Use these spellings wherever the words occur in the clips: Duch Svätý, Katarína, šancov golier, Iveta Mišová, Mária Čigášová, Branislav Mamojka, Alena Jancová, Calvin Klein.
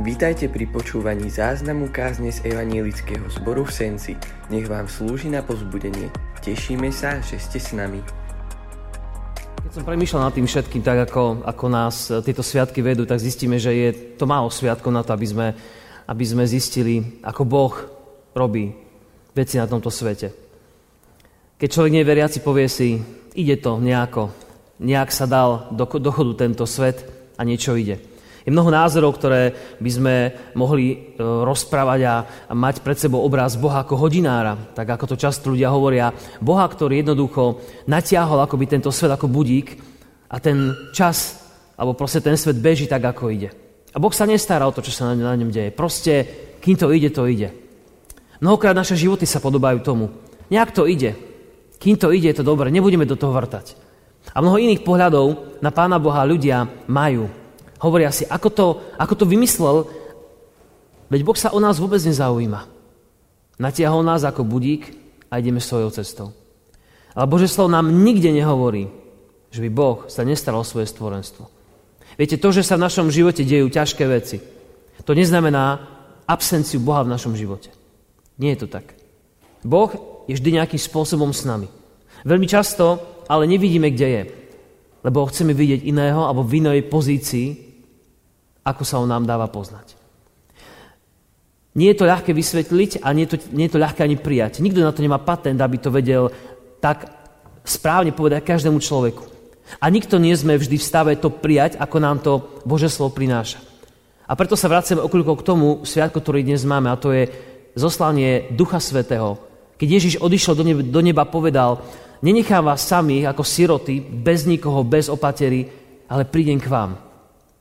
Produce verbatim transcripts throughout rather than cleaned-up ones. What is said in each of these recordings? Vítajte pri počúvaní záznamu kázne z evanjelického zboru v Senci. Nech vám slúži na povzbudenie. Tešíme sa, že ste s nami. Keď som premýšľal nad tým všetkým, tak ako, ako nás tieto sviatky vedú, tak zistíme, že je to málo sviatkov na to, aby sme, aby sme zistili, ako Boh robí veci na tomto svete. Keď človek nie je veriaci, povie si, ide to nejako. Nejak sa dal do, do chodu tento svet a niečo ide. Je mnoho názorov, ktoré by sme mohli rozprávať a mať pred sebou obraz Boha ako hodinára. Tak ako to často ľudia hovoria, Boha, ktorý jednoducho natiahol akoby tento svet ako budík a ten čas, alebo proste ten svet beží tak, ako ide. A Boh sa nestará o to, čo sa na ňom deje. Proste, kým to ide, to ide. Mnohokrát naše životy sa podobajú tomu. Nejak to ide. Kým to ide, je to dobré. Nebudeme do toho vrtať. A mnoho iných pohľadov na Pána Boha ľudia majú. Hovoria si, ako to, ako to vymyslel, veď Boh sa o nás vôbec nezaujíma. Natiahol nás ako budík a ideme svojou cestou. Ale Božie slovo nám nikde nehovorí, že by Boh sa nestaral o svoje stvorenstvo. Viete, to, že sa v našom živote dejú ťažké veci, to neznamená absenciu Boha v našom živote. Nie je to tak. Boh je vždy nejakým spôsobom s nami. Veľmi často, ale nevidíme, kde je. Lebo chceme vidieť iného alebo v inej pozícii, ako sa on nám dáva poznať. Nie je to ľahké vysvetliť a nie je to, nie je to ľahké ani prijať. Nikto na to nemá patent, aby to vedel tak správne povedať každému človeku. A nikto nie sme vždy v stave to prijať, ako nám to Božie slovo prináša. A preto sa vracem okolo k tomu sviatku, ktorý dnes máme, a to je zoslanie Ducha Svätého. Keď Ježiš odišiel do neba, do neba povedal, nenechám vás samých ako siroty, bez nikoho, bez opatery, ale prídem k vám.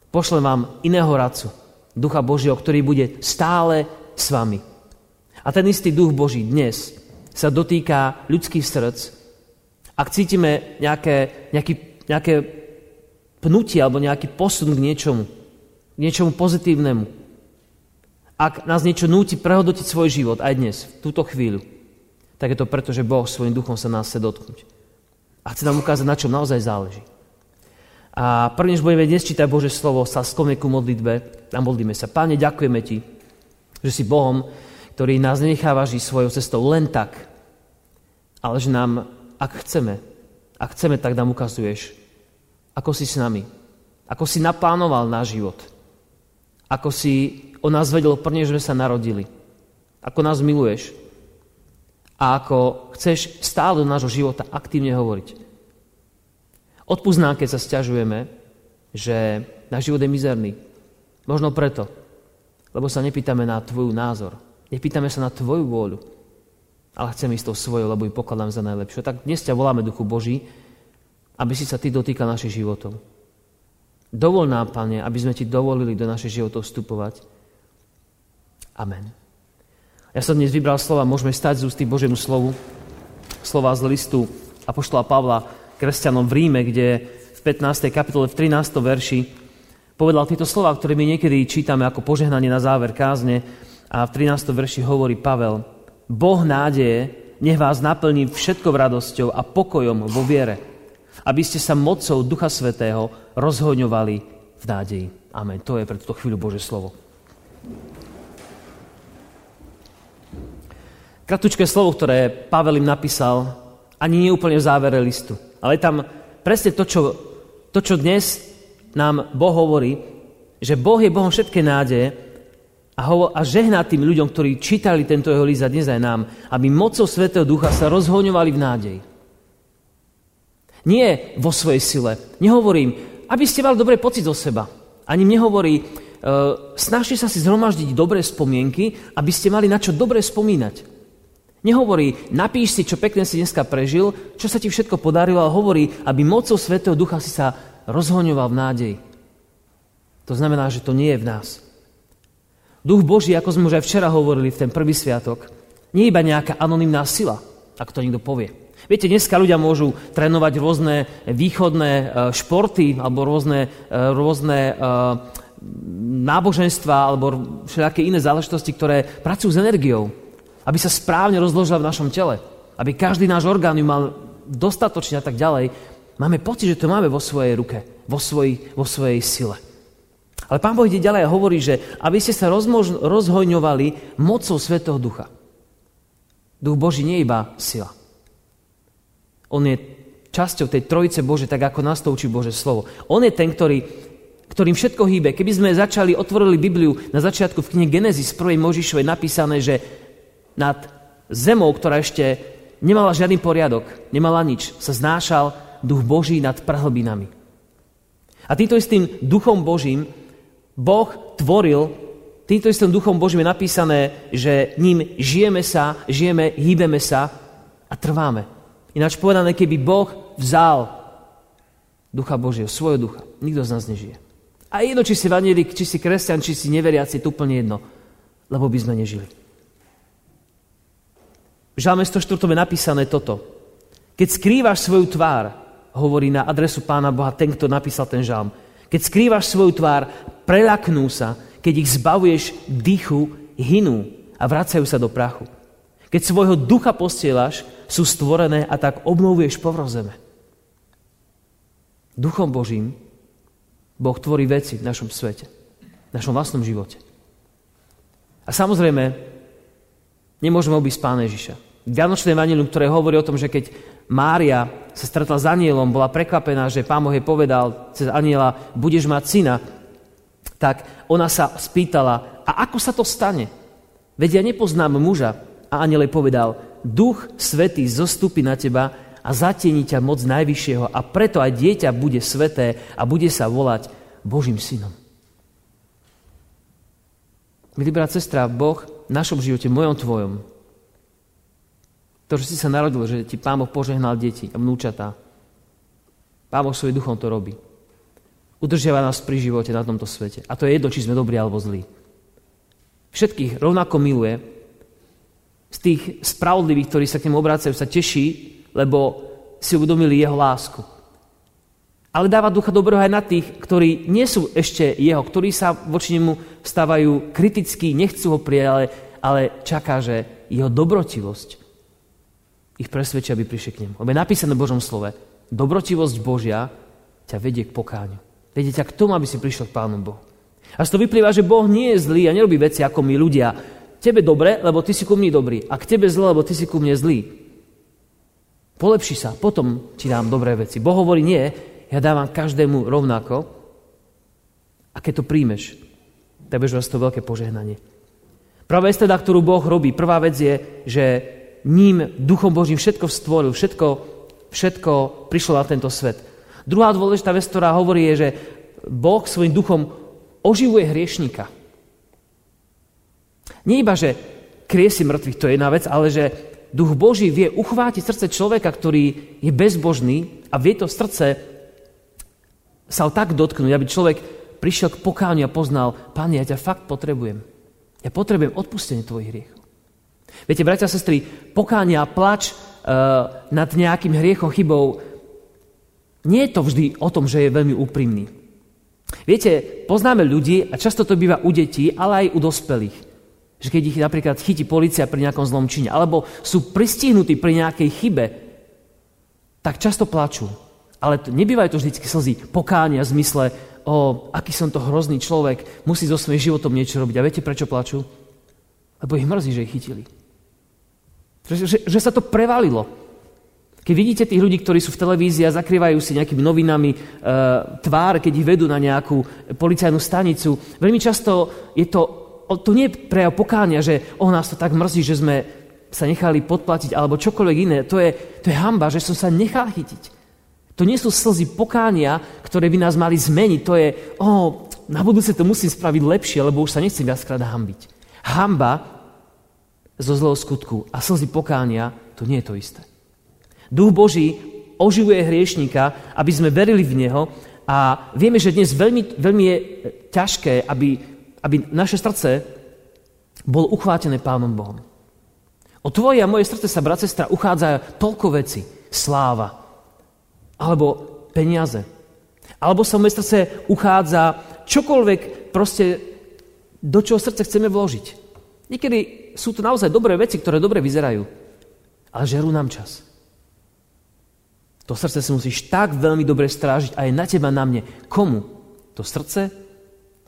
Pošlem vám iného radcu, Ducha Božieho, ktorý bude stále s vami. A ten istý Duch Boží dnes sa dotýka ľudských srdc. Ak cítime nejaké, nejaký, nejaké pnutie alebo nejaký posun k niečomu, k niečomu pozitívnemu, ak nás niečo núti prehodnotiť svoj život aj dnes, v túto chvíľu, tak je to preto, že Boh svojím duchom sa nás chce dotknúť. A chce nám ukázať, na čom naozaj záleží. A prvne, než budeme dnes čítať Božie slovo, sa skloníme ku modlitbe a modlíme sa. Páne, ďakujeme Ti, že si Bohom, ktorý nás nenecháva žiť svojou cestou len tak, ale že nám, ak chceme, ak chceme, tak nám ukazuješ, ako si s nami, ako si naplánoval náš život, ako si o nás vedel prvne, že sme sa narodili, ako nás miluješ a ako chceš stále do nášho života aktívne hovoriť. Odpúsť nám, keď sa sťažujeme, že náš život je mizerný. Možno preto, lebo sa nepýtame na tvoj názor. Nepýtame sa na tvoju vôľu, ale chcem ísť tou svojou, lebo ju pokladám za najlepšiu. Tak dnes ťa voláme, Duchu Boží, aby si sa ty dotýkal našich životov. Dovol nám, Pane, aby sme ti dovolili do našich životov vstupovať. Amen. Ja som dnes vybral slova, môžeme stať z ústy Božiemu slovu. Slova z listu apoštola Pavla kresťanom v Ríme, kde v pätnástej kapitole, v trinástom verši povedal tieto slova, ktoré my niekedy čítame ako požehnanie na záver kázne. A v trinástom verši hovorí Pavel, Boh nádeje, nech vás naplní všetkou radosťou a pokojom vo viere, aby ste sa mocou Ducha Svätého rozhoňovali v nádeji. Amen. To je pre túto chvíľu Božie slovo. Kratučké slovo, ktoré Pavel im napísal, ani nie úplne v závere listu. Ale je tam presne to čo, to, čo dnes nám Boh hovorí, že Boh je Bohom všetkej nádeje a, hovo- a žehná tým ľuďom, ktorí čítali tento jeho list a dnes aj nám, aby mocou Svätého Ducha sa rozhoňovali v nádeji. Nie vo svojej sile. Nehovorím, aby ste mali dobrý pocit zo seba. Ani mne hovorí, e, snažte sa si zhromaždiť dobré spomienky, aby ste mali na čo dobre spomínať. Nehovorí, napíš si, čo pekne si dneska prežil, čo sa ti všetko podarilo, ale hovorí, aby mocou Svätého Ducha si sa rozhoňoval v nádeji. To znamená, že to nie je v nás. Duch Boží, ako sme už aj včera hovorili v ten prvý sviatok, nie je iba nejaká anonymná sila, ak to niekto povie. Viete, dneska ľudia môžu trénovať rôzne východné športy alebo rôzne, rôzne náboženstva alebo všelijaké iné záležitosti, ktoré pracujú s energiou, aby sa správne rozložila v našom tele, aby každý náš orgán ju mal dostatočne a tak ďalej, máme pocit, že to máme vo svojej ruke, vo svojej, vo svojej sile. Ale Pán Boh ide ďalej a hovorí, že aby ste sa rozmož- rozhoňovali mocou Svätého Ducha. Duch Boží nie je iba sila. On je časťou tej trojice Bože, tak ako nás to učí Božie slovo. On je ten, ktorý, ktorým všetko hýbe. Keby sme začali, otvorili Bibliu na začiatku v knihe Genesis prvej Mojžišovej napísané, že nad zemou, ktorá ešte nemala žiadny poriadok, nemala nič, sa znášal Duch Boží nad prahlbinami. A týmto istým Duchom Božím Boh tvoril, týmto istým Duchom Božím je napísané, že ním žijeme sa, žijeme, hýbeme sa a trváme. Ináč povedané, keby Boh vzal Ducha Božieho, svojho ducha, nikto z nás nežije. A jedno, či si vanielik, či si kresťan, či si neveriaci, je to úplne jedno, lebo by sme nežili. V Žalme sto štvrtom je napísané toto. Keď skrývaš svoju tvár, hovorí na adresu Pána Boha ten, kto napísal ten žalm. Keď skrývaš svoju tvár, preľaknú sa, keď ich zbavuješ dychu, hynú a vracajú sa do prachu. Keď svojho ducha posielaš, sú stvorené a tak obnovuješ povrch zeme. Duchom Božím Boh tvorí veci v našom svete, v našom vlastnom živote. A samozrejme, nemôžeme obísť Pána Ježiša. Vianočné evanjelium, ktoré hovorí o tom, že keď Mária sa stretla s anjelom, bola prekvapená, že Pán Boh jej povedal cez anjela, budeš mať syna, tak ona sa spýtala, a ako sa to stane? Veď ja nepoznám muža. A anjel jej povedal, Duch Svätý zostúpi na teba a zatieni ťa moc Najvyššieho a preto aj dieťa bude sveté a bude sa volať Božím synom. Milí brat, sestra, Boh v našom živote, mojom, tvojom, to, že si sa narodil, že ti Pán Boh požehnal deti a vnúčatá. Pán Boh svojím duchom to robí. Udržiava nás pri živote na tomto svete. A to je jedno, či sme dobrí alebo zlí. Všetkých rovnako miluje. Z tých spravodlivých, ktorí sa k nemu obracajú, sa teší, lebo si uvedomili jeho lásku. Ale dáva ducha dobrého aj na tých, ktorí nie sú ešte jeho, ktorí sa voči nemu stávajú kriticky, nechcú ho prijať, ale, ale čaká, že jeho dobrotivosť ich presvedčia, aby prišli k nemu. Lebo je napísané v Božom slove, dobrotivosť Božia ťa vedie k pokáňu. Vedie ťa k tomu, aby si prišiel k Pánu Bohu. A z toho vyplýva, že Boh nie je zlý a nerobí veci ako my ľudia. Tebe dobre, lebo ty si ku mne dobrý. A k tebe zle, lebo ty si ku mne zlý. Polepši sa, potom ti dám dobré veci. Boh hovorí, nie, ja dávam každému rovnako. A keď to príjmeš, tak budeš mať to veľké požehnanie. Prvá vec teda, ktorú Boh robí, prvá vec je, že ním, Duchom Božím, všetko stvoril, všetko, všetko prišlo na tento svet. Druhá dôležitá vec, ktorá hovorí, je, že Boh svojím duchom oživuje hriešnika. Nie iba, že kriesi mŕtvych, to je jedna vec, ale že Duch Boží vie uchvátiť srdce človeka, ktorý je bezbožný a vie to srdce sa ho tak dotknúť, aby človek prišiel k pokániu a poznal, Pane, ja ťa fakt potrebujem. Ja potrebujem odpustenie tvojich hriechov. Viete, bratia a sestry, pokánia a plač e, nad nejakým hriechom, chybou, nie je to vždy o tom, že je veľmi úprimný. Viete, poznáme ľudí, a často to býva u detí, ale aj u dospelých, že keď ich napríklad chytí polícia pri nejakom zlom čine, alebo sú pristihnutí pri nejakej chybe, tak často plačú. Ale to, nebývajú to vždycky slzy pokánia v zmysle, o, aký som to hrozný človek, musí so svojím životom niečo robiť. A viete, prečo plačú? Lebo ich mrzí, že ich chytili. Že, že, že sa to prevalilo. Keď vidíte tých ľudí, ktorí sú v televízii a zakrývajú si nejakými novinami e, tvár, keď ich vedú na nejakú policajnú stanicu, veľmi často je to, to nie je prejav pokánia, že o nás to tak mrzí, že sme sa nechali podplatiť, alebo čokoľvek iné. To je, to je hanba, že som sa nechal chytiť. To nie sú slzy pokánia, ktoré by nás mali zmeniť. To je, o, na budúce to musím spraviť lepšie, lebo už sa nechcem viackrát hanbiť. Hanba zo zlého skutku a slzy pokánia, to nie je to isté. Duch Boží oživuje hriešnika, aby sme verili v Neho a vieme, že dnes veľmi, veľmi je ťažké, aby, aby naše srdce bolo uchvátené Pánom Bohom. O tvoje a moje srdce sa, brat, sestra, uchádza toľko vecí. Sláva, alebo peniaze, alebo sa moje srdce uchádza čokoľvek, proste do čoho srdce chceme vložiť. Niekedy sú to naozaj dobré veci, ktoré dobre vyzerajú. Ale žerú nám čas. To srdce si musíš tak veľmi dobre strážiť a je na teba, na mne. Komu to srdce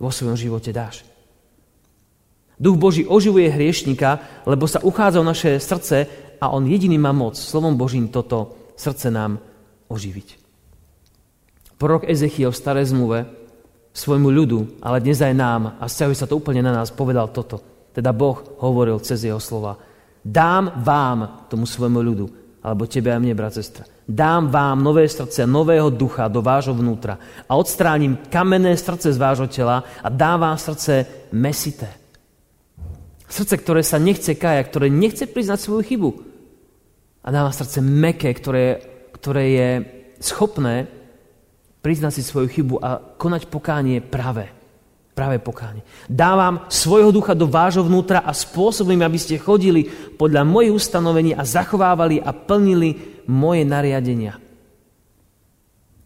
vo svojom živote dáš. Duch Boží oživuje hriešnika, lebo sa uchádza o naše srdce a on jediný má moc slovom Božím toto srdce nám oživiť. Prorok Ezechiel v Starej zmluve svojmu ľudu, ale dnes aj nám, a vzťahuje sa to úplne na nás, povedal toto. Teda Boh hovoril cez jeho slova. Dám vám, tomu svojmu ľudu, alebo tebe a mne, brat, sestra, dám vám nové srdce, nového ducha do vášho vnútra a odstránim kamenné srdce z vášho tela a dám vám srdce mäsité. Srdce, ktoré sa nechce kájať, ktoré nechce priznať svoju chybu. A dám vám srdce mäkké, ktoré, ktoré je schopné priznať si svoju chybu a konať pokánie práve. Práve pokánie. Dávam svojho ducha do vášho vnútra a spôsobím, aby ste chodili podľa mojich ustanovení a zachovávali a plnili moje nariadenia.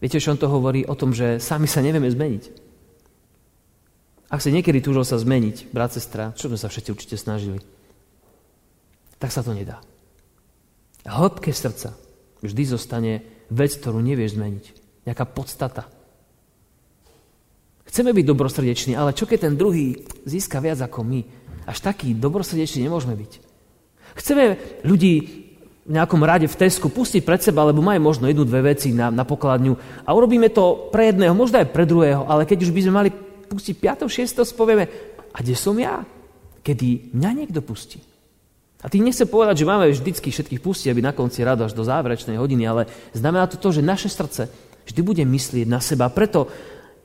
Viete, čo on to hovorí o tom, že sami sa nevieme zmeniť. Ak si niekedy túžil sa zmeniť, brat, sestra, čo sme sa všetci určite snažili, tak sa to nedá. Hĺbke srdca vždy zostane vec, ktorú nevieš zmeniť. Nejaká podstata. Chceme byť dobrosrdeční, ale čo keď ten druhý získa viac ako my? Až taký dobrosrdeční nemôžeme byť. Chceme ľudí v nejakom rade v Tesku pustiť pred seba, lebo majú možno jednu, dve veci na, na pokladňu a urobíme to pre jedného, možno aj pre druhého, ale keď už by sme mali pustiť piato, šiesto, spovieme, a kde som ja? Kedy mňa niekto pustí. A tým nechcem povedať, že máme vždycky všetkých pustiť, aby na konci rado až do záverečnej hodiny, ale znamená to to, že naše srdce vždy bude myslieť na seba. Preto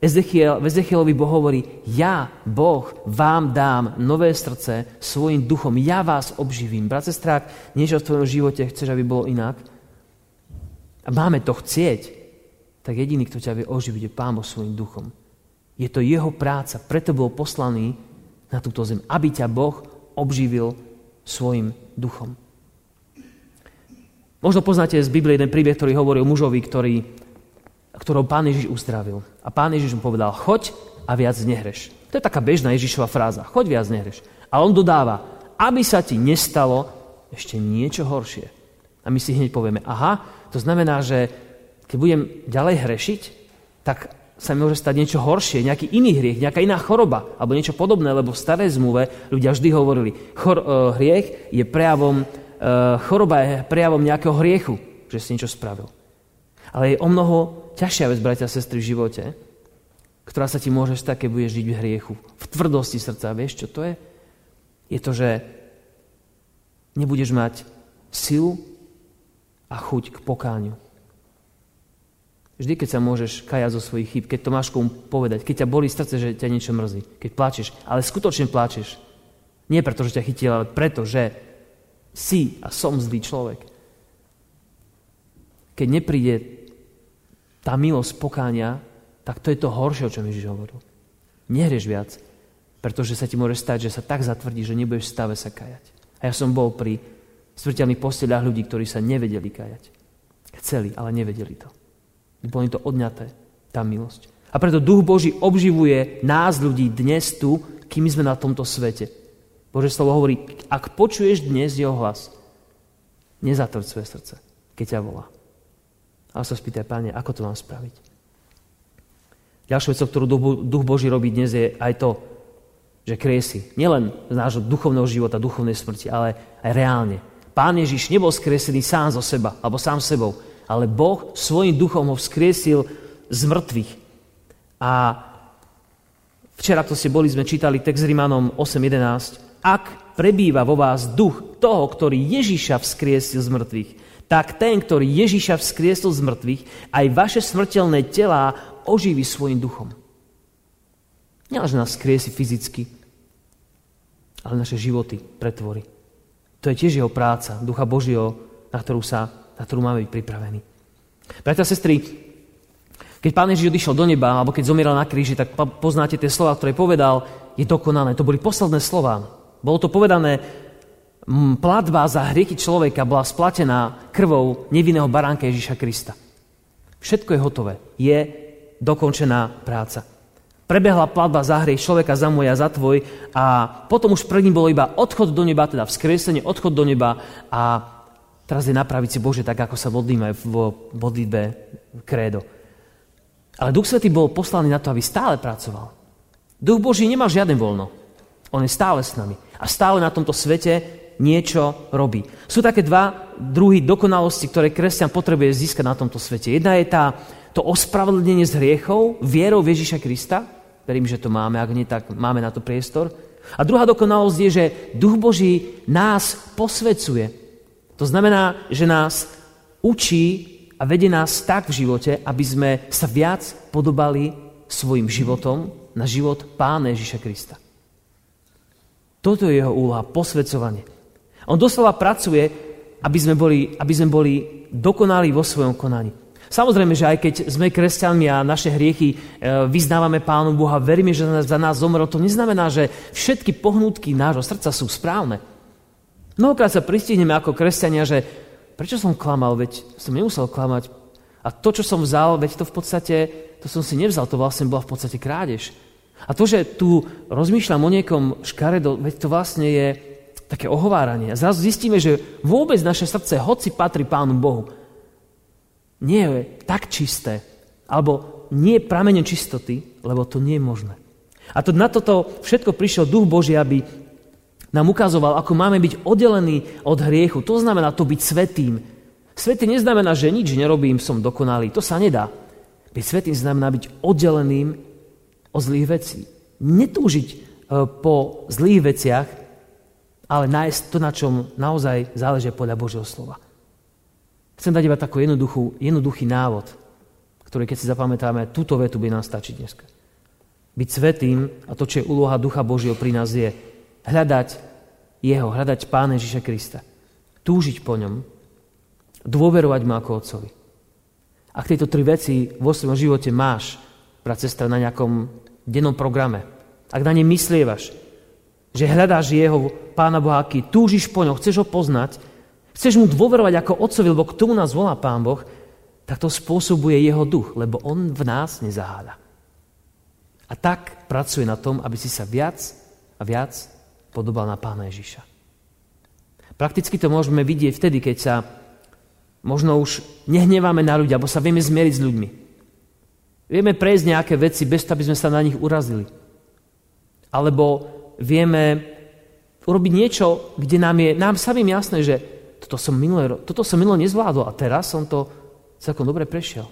Ezechiel, Ezechielovi Boh hovorí, ja, Boh, vám dám nové srdce svojim duchom. Ja vás obživím. Brat, sestra, niečo v tvojom živote chceš, aby bolo inak? A máme to chcieť. Tak jediný, kto ťa vie oživiť, je Pán Boh svojim duchom. Je to jeho práca. Preto bol poslaný na túto zem. Aby ťa Boh obživil svojim duchom. Možno poznáte z Biblie jeden príbeh, ktorý hovorí o mužovi, ktorý ktorou Pán Ježiš uzdravil. A Pán Ježiš mu povedal, choď a viac nehreš. To je taká bežná Ježišova fráza, choď viac nehreš. Ale on dodáva, aby sa ti nestalo ešte niečo horšie. A my si hneď povieme, aha, to znamená, že keď budem ďalej hrešiť, tak sa mi môže stať niečo horšie, nejaký iný hriech, nejaká iná choroba, alebo niečo podobné, lebo v Starej zmluve ľudia vždy hovorili, chor- hriech je prejavom, choroba je prejavom nejakého hriechu, že si niečo spravil. Ale je o mnoho ťažšia vec, bratia a sestry, v živote, ktorá sa ti môže stať, keď budeš žiť v hriechu, v tvrdosti srdca. Vieš, čo to je? Je to, že nebudeš mať silu a chuť k pokáňu. Vždy, keď sa môžeš kajať zo svojich chýb, keď to máš komu povedať, keď ťa bolí srdce, že ťa niečo mrzí, keď pláčeš, ale skutočne pláčeš. Nie preto, že ťa chytil, ale preto, že si a som zlý človek. Keď nepríde tá milosť pokáňa, tak to je to horšie, o čom Ježiš hovoril. Nehrieš viac, pretože sa ti môže stať, že sa tak zatvrdí, že nebudeš v stave sa kajať. A ja som bol pri smrteľných posteľách ľudí, ktorí sa nevedeli kajať. Chceli, ale nevedeli to. Bolo im to odňaté, tá milosť. A preto Duch Boží obživuje nás ľudí dnes tu, kým sme na tomto svete. Božie slovo hovorí, ak počuješ dnes jeho hlas, nezatvrď svoje srdce, keď ťa volá. Ale sa spýtaj, Pane, ako to mám spraviť? Ďalšou vecou, ktorú Duch Boží robí dnes, je aj to, že kriesi. Nielen z nášho duchovného života, duchovnej smrti, ale aj reálne. Pán Ježiš nebol skriesený sám zo seba, alebo sám sebou, ale Boh svojím duchom ho vzkriesil z mŕtvych. A včera, kto ste boli, sme čítali text Rimanom osem jedenásť. Ak prebýva vo vás duch toho, ktorý Ježiša vzkriesil z mŕtvych, tak ten, ktorý Ježiša vzkriesol z mŕtvych, aj vaše smrteľné telá oživí svojim duchom. Nielen, že nás vzkriesí fyzicky, ale naše životy pretvorí. To je tiež jeho práca, Ducha Božieho, na ktorú, sa, na ktorú máme byť pripravení. Bratia a sestry, keď Pán Ježiš odišiel do neba, alebo keď zomieral na kríži, tak poznáte tie slova, ktoré povedal, je dokonané. To boli posledné slova. Bolo to povedané, platba za hriechy človeka bola splatená krvou nevinného baránka Ježiša Krista. Všetko je hotové. Je dokončená práca. Prebehla platba za hriech človeka, za môj a za tvoj a potom už pred ním bolo iba odchod do neba, teda vzkriesenie, odchod do neba a teraz je na pravici Bože, tak ako sa modlíme v modlitbe Krédo. Ale Duch Svätý bol poslaný na to, aby stále pracoval. Duch Boží nemá žiaden voľno. On je stále s nami. A stále na tomto svete niečo robí. Sú také dva druhy dokonalosti, ktoré kresťan potrebuje získať na tomto svete. Jedna je tá, to ospravedlnenie z hriechov vierou v Ježiša Krista. Verím, že to máme. Ak nie, tak máme na to priestor. A druhá dokonalosť je, že Duch Boží nás posvedzuje. To znamená, že nás učí a vedie nás tak v živote, aby sme sa viac podobali svojim životom na život Pána Ježiša Krista. Toto je jeho úloha, posvedzovanie. On doslova pracuje, aby sme boli, aby sme boli dokonalí vo svojom konaní. Samozrejme, že aj keď sme kresťanmi a naše hriechy vyznávame Pánu Boha, veríme, že za nás zomrel, to neznamená, že všetky pohnutky nášho srdca sú správne. Mnohokrát sa pristihneme ako kresťania, že prečo som klamal, veď som nemusel klamať. A to, čo som vzal, veď to v podstate, to som si nevzal, to vlastne bola v podstate krádež. A to, že tu rozmýšľam o niekom škaredo, veď to vlastne je také ohováranie. A zrazu zistíme, že vôbec naše srdce, hoci patrí Pánu Bohu, nie je tak čisté, alebo nie je pramene čistoty, lebo to nie je možné. A to, na toto všetko prišiel Duch Boží, aby nám ukazoval, ako máme byť oddelení od hriechu. To znamená to byť svätým. Svätý neznamená, že nič nerobím, som dokonalý. To sa nedá. Byť svätým znamená byť oddeleným od zlých vecí. Netúžiť po zlých veciach, ale nájsť to, na čom naozaj záleží podľa Božieho slova. Chcem dať iba takú jednoduchú, jednoduchý návod, ktorý, keď si zapamätáme, túto vetu by nám stačiť dneska. Byť svätým, a to, čo je úloha Ducha Božieho pri nás, je hľadať Jeho, hľadať Pána Ježiša Krista. Túžiť po ňom, dôverovať mu ako Otcovi. Ak tieto tri veci vo svojom živote máš, brat, sestra, na nejakom dennom programe, ak na ne myslievaš, že hľadáš Jeho, Pána Boha, aký túžiš po ňom, chceš ho poznať, chceš mu dôverovať ako Otcovi, lebo k tomu nás volá Pán Boh, tak to spôsobuje Jeho duch, lebo On v nás nezaháda. A tak pracuje na tom, aby si sa viac a viac podobal na Pána Ježiša. Prakticky to môžeme vidieť vtedy, keď sa možno už nehneváme na ľudia, alebo sa vieme zmieriť s ľuďmi. Vieme prejsť nejaké veci bez toho, aby sme sa na nich urazili. Alebo vieme urobiť niečo, kde nám je nám samým jasné, že toto som minulé, toto som minulé nezvládol a teraz som to celkom dobre prešiel.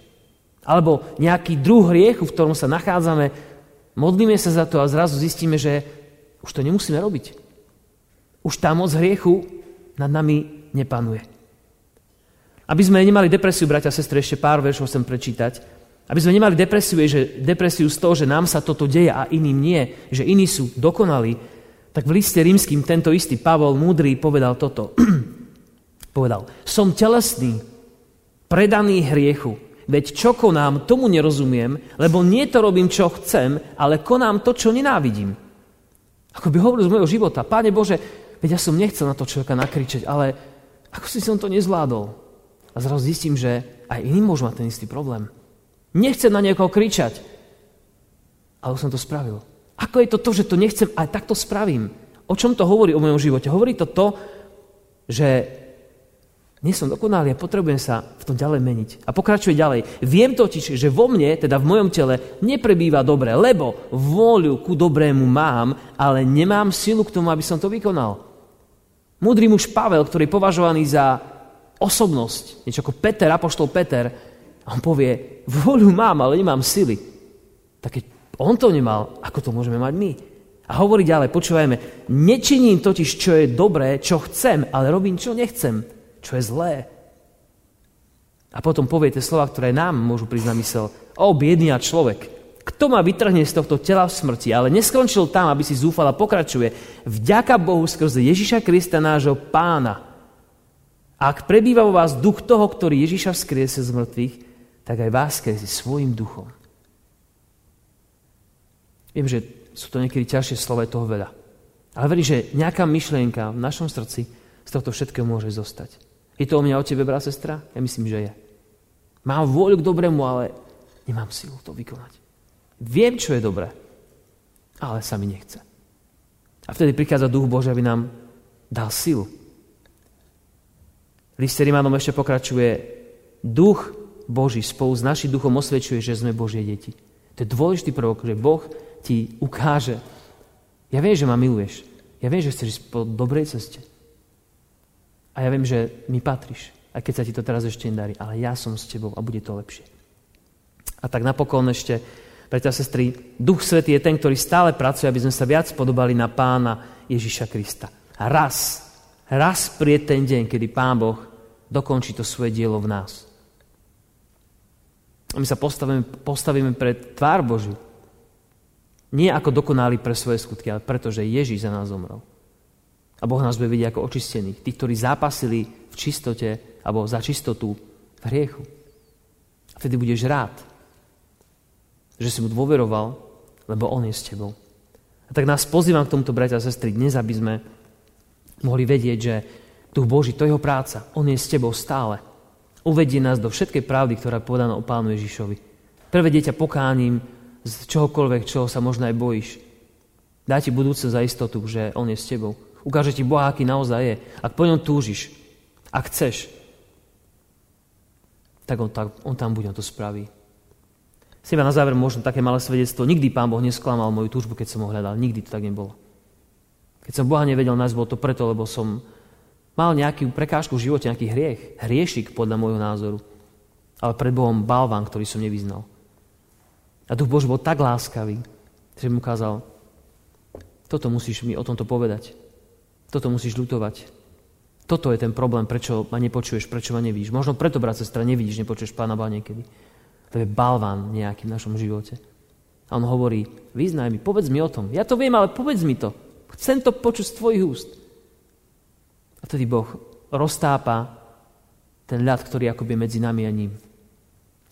Alebo nejaký druh hriechu, v ktorom sa nachádzame, modlíme sa za to a zrazu zistíme, že už to nemusíme robiť. Už tá moc hriechu nad nami nepanuje. Aby sme nemali depresiu, bratia a sestry, ešte pár veršov chcem prečítať. Aby sme nemali depresiu, že depresiu z toho, že nám sa toto deje a iným nie, že iní sú dokonalí, tak v liste rímskym tento istý Pavol Múdry povedal toto. Povedal, som telesný, predaný hriechu, veď čo konám, tomu nerozumiem, lebo nie to robím, čo chcem, ale konám to, čo nenávidím. Ako by hovoril z mojho života, Páne Bože, veď ja som nechcel na to človeka nakričať, ale ako si som to nezvládol? A zrazu zistím, že aj iný môže mať ten istý problém. Nechcem na niekoho kričať, ale som to spravil. Ako je to to, že to nechcem, aj tak to spravím? O čom to hovorí o mojom živote? Hovorí to to, že nie som dokonalý a potrebujem sa v tom ďalej meniť. A pokračuje ďalej. Viem totiž, že vo mne, teda v mojom tele, neprebýva dobre, lebo vôľu ku dobrému mám, ale nemám silu k tomu, aby som to vykonal. Múdry muž Pavel, ktorý je považovaný za osobnosť, niečo ako Peter, apoštol Peter, a on povie, vôľu mám, ale nemám sily. Tak keď on to nemal, ako to môžeme mať my? A hovorí ďalej, počúvajme, nečiním totiž, čo je dobré, čo chcem, ale robím, čo nechcem, čo je zlé. A potom povie tie slova, ktoré nám môžu prísť na mysel. O, biedný človek, kto ma vytrhne z tohto tela v smrti, ale neskončil tam, aby si zúfala, pokračuje. Vďaka Bohu skrze Ježiša Krista, nášho Pána. Ak prebýva vo vás duch toho, ktorý Ježiša vzkriese z mŕtvych, tak aj vás vzkriesí svojim duchom. Viem, že sú to niekedy ťažšie slova, toho veľa. Ale verím, že nejaká myšlienka v našom srdci z tohto všetkého môže zostať. Je to o mňa, o tebe, brat, sestra? Ja myslím, že je. Mám vôľu k dobrému, ale nemám silu to vykonať. Viem, čo je dobré, ale sa mi nechce. A vtedy prichádza Duch Boží, aby nám dal silu. List Rimanom ešte pokračuje. Duch Boží spolu s našim duchom osvedčuje, že sme Božie deti. To je dôležitý prvok, že Boh ti ukáže. Ja viem, že ma miluješ. Ja viem, že chceš ísť po dobrej ceste. A ja viem, že mi patríš. Aj keď sa ti to teraz ešte nedarí. Ale ja som s tebou a bude to lepšie. A tak napokon ešte, bratia a sestry, Duch Svätý je ten, ktorý stále pracuje, aby sme sa viac podobali na Pána Ježiša Krista. A raz, raz príde ten deň, kedy Pán Boh dokončí to svoje dielo v nás. A my sa postavíme, postavíme pred tvár Božiu. Nie ako dokonali pre svoje skutky, ale preto, že Ježiš za nás zomrel. A Boh nás bude vidieť ako očistených. Tí, ktorí zápasili v čistote, alebo za čistotu v hriechu. A vtedy budeš rád, že si mu dôveroval, lebo on je s tebou. A tak nás pozývam k tomuto, bratia a sestry, dnes, aby sme mohli vedieť, že Duch Boží, to je jeho práca. On je s tebou stále. Uvedie nás do všetkej pravdy, ktorá je povedaná o Pánu Ježišovi. Prevedie ťa pokáním z čohokoľvek, čoho sa možno aj bojíš. Dá ti budúce za istotu, že on je s tebou. Ukáže ti Boha, aký naozaj je. Ak po ňom túžiš, ak chceš, tak on, tak, on tam bude, on to spraví. Z teba na záver možno také malé svedectvo. Nikdy Pán Boh nesklamal moju túžbu, keď som ho hľadal. Nikdy to tak nebolo. Keď som Boha nevedel nájsť, bolo to preto, lebo som mal nejakú prekážku v živote, nejaký hriech. Hriešik podľa môjho názoru. Ale pred Bohom balván, ktorý som nevyznal. A Duch Boží bol tak láskavý, že mu ukázal, toto musíš mi o tomto povedať. Toto musíš ľutovať. Toto je ten problém, prečo ma nepočuješ, prečo ma nevidíš. Možno preto, brat, sestra, nevidíš, nepočuješ Pána Boha niekedy. To je balván nejaký v našom živote. A on hovorí, vyznaj mi, povedz mi o tom. Ja to viem, ale povedz mi to. Chcem to počuť z tvojich úst. A tedy Boh roztápa ten ľad, ktorý akoby je medzi nami a ním.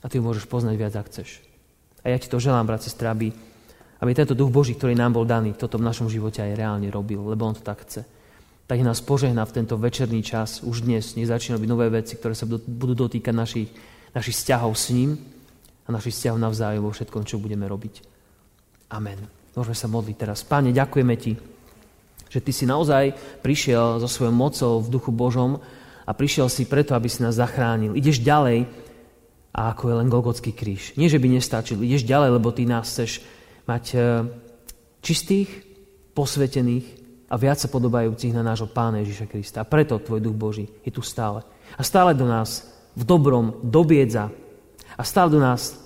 A ty ho môžeš poznať viac, ak chceš. A ja ti to želám, brat, sestra, aby, aby tento Duch Boží, ktorý nám bol daný, toto v našom živote aj reálne robil, lebo on to tak chce. Tak nás požehná v tento večerný čas, už dnes, nech začínajú byť nové veci, ktoré sa budú dotýkať našich, našich vzťahov s ním a našich vzťahov navzájom vo všetkom, čo budeme robiť. Amen. Môžeme sa modliť teraz. Páne, ďakujeme ti, že ty si naozaj prišiel so svojou mocou v Duchu Božom a prišiel si preto, aby si nás zachránil. Ideš ďalej, a ako je len Golgotský kríž. Nie, že by nestačil. Ideš ďalej, lebo ty nás chceš mať čistých, posvetených a viac sa podobajúcich na nášho Pána Ježiša Krista. A preto tvoj Duch Boží je tu stále. A stále do nás v dobrom dobiedza. A stále do nás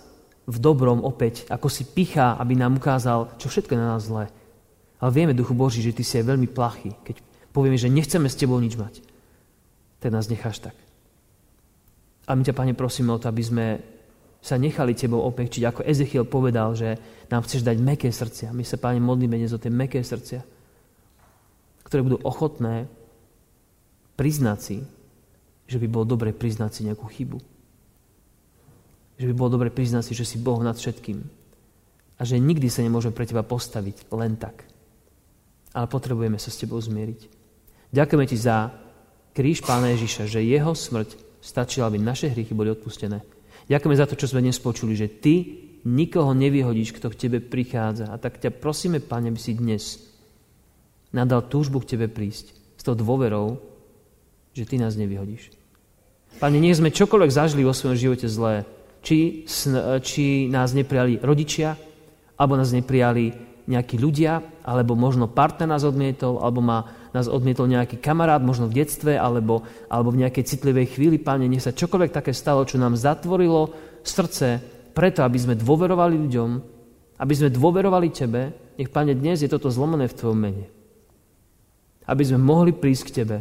v dobrom opäť, ako si pichá, aby nám ukázal, čo všetko je na nás zlé. Ale vieme, Duchu Boží, že ty si aj veľmi plachý. Keď povieme, že nechceme s tebou nič mať, tak nás necháš tak. A my ťa, Pane, prosíme o to, aby sme sa nechali tebou opekčiť. Ako Ezechiel povedal, že nám chceš dať mäkké srdcia. My sa, Pane, modlíme dnes o tie mäkké srdcia, ktoré budú ochotné priznať si, že by bolo dobre priznať si nejakú chybu. Že by bolo dobre priznať si, že si Boh nad všetkým. A že nikdy sa nemôžeme pre teba postaviť len tak. Ale potrebujeme sa s tebou zmieriť. Ďakujeme ti za kríž Pána Ježiša, že jeho smrť stačila, aby naše hriechy boli odpustené. Ďakujeme za to, čo sme dnes počuli, že ty nikoho nevyhodíš, kto k tebe prichádza. A tak ťa prosíme, Pane, aby si dnes nadal túžbu k tebe prísť s tou dôverou, že ty nás nevyhodíš. Pane, nech sme čokoľvek zažili vo svojom živote zlé, či, či nás neprijali rodičia, alebo nás neprijali nejakí ľudia, alebo možno partner nás odmietol, alebo ma, nás odmietol nejaký kamarát, možno v detstve, alebo, alebo v nejakej citlivej chvíli. Páne, nech sa čokoľvek také stalo, čo nám zatvorilo srdce, preto, aby sme dôverovali ľuďom, aby sme dôverovali tebe, nech, Páne, dnes je toto zlomené v tvojom mene. Aby sme mohli prísť k tebe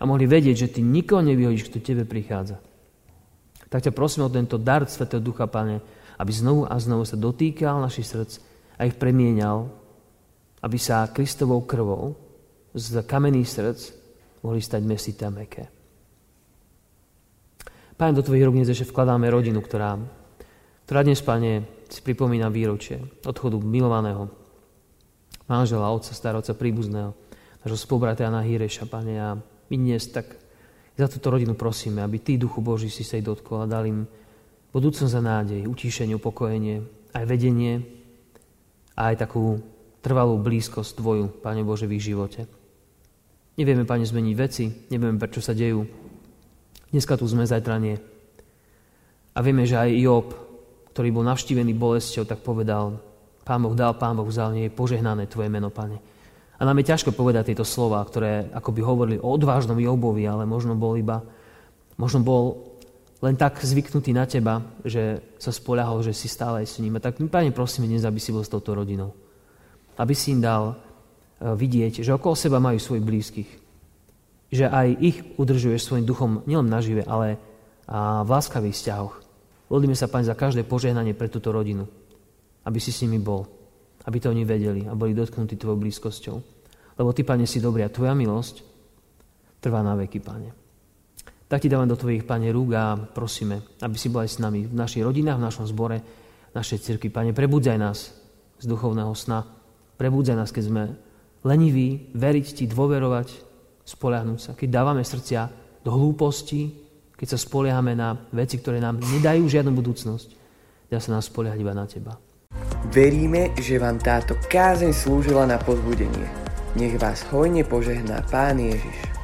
a mohli vedieť, že ty nikoho nevyhodíš, kto tebe prichádza. Tak ťa prosím o tento dar Svätého Ducha, Pane, aby znovu a znovu sa dotýkal našich srdc, a ich premienial, aby sa Kristovou krvou z kamenných srdc mohli stať mäsité a mäkké. Pane, do tvojich rúk dnes ešte vkladáme rodinu, ktorá, ktorá dnes, Pane, si pripomína výročie odchodu milovaného manžela, otca, starovca, príbuzného, nášho spolubrata Jana Híreša, Pane. A my dnes tak za túto rodinu prosíme, aby ty, Duchu Boží, si sa ich dotkol a dal im budúcnosť za nádej, utíšenie, upokojenie, aj vedenie, a aj takú trvalú blízkosť tvoju, Pane Bože, v ich živote. Nevieme, Pane, zmeniť veci, nevieme, prečo sa dejú. Dneska tu sme, zajtra nie. A vieme, že aj Job, ktorý bol navštívený bolesťou, tak povedal, Pán Boh dal, Pán Boh vzal, nie je požehnané Tvoje meno, Pane. A nám je ťažko povedať tieto slová, ktoré akoby hovorili o odvážnom Jobovi, ale možno bol iba, možno bol len tak zvyknutý na Teba, že sa spoľahol, že si stále aj s ním. A tak my, Pane, prosíme dnes, aby si bol s touto rodinou. Aby si im dal vidieť, že okolo seba majú svojich blízkych. Že aj ich udržuješ svojim duchom nielen nažive, ale a v láskavých vzťahoch. Modlíme sa, Pane, za každé požehnanie pre túto rodinu. Aby si s nimi bol. Aby to oni vedeli a boli dotknutí Tvojou blízkosťou. Lebo Ty, Pane, si dobrý a Tvoja milosť trvá na veky, Pane. Tak Ti dávam do Tvojich, Pane, rúk a prosíme, aby si bol aj s nami v našich rodinách, v našom zbore, v našej cirkvi. Pane, prebudzaj nás z duchovného sna. Prebudzaj nás, keď sme leniví, veriť Ti, dôverovať, spoľahnúť sa. Keď dávame srdcia do hlúposti, keď sa spoliehame na veci, ktoré nám nedajú žiadnu budúcnosť, dá sa nás spoliehať iba na Teba. Veríme, že vám táto kázeň slúžila na pozbudenie. Nech vás hojne požehná Pán Ježiš.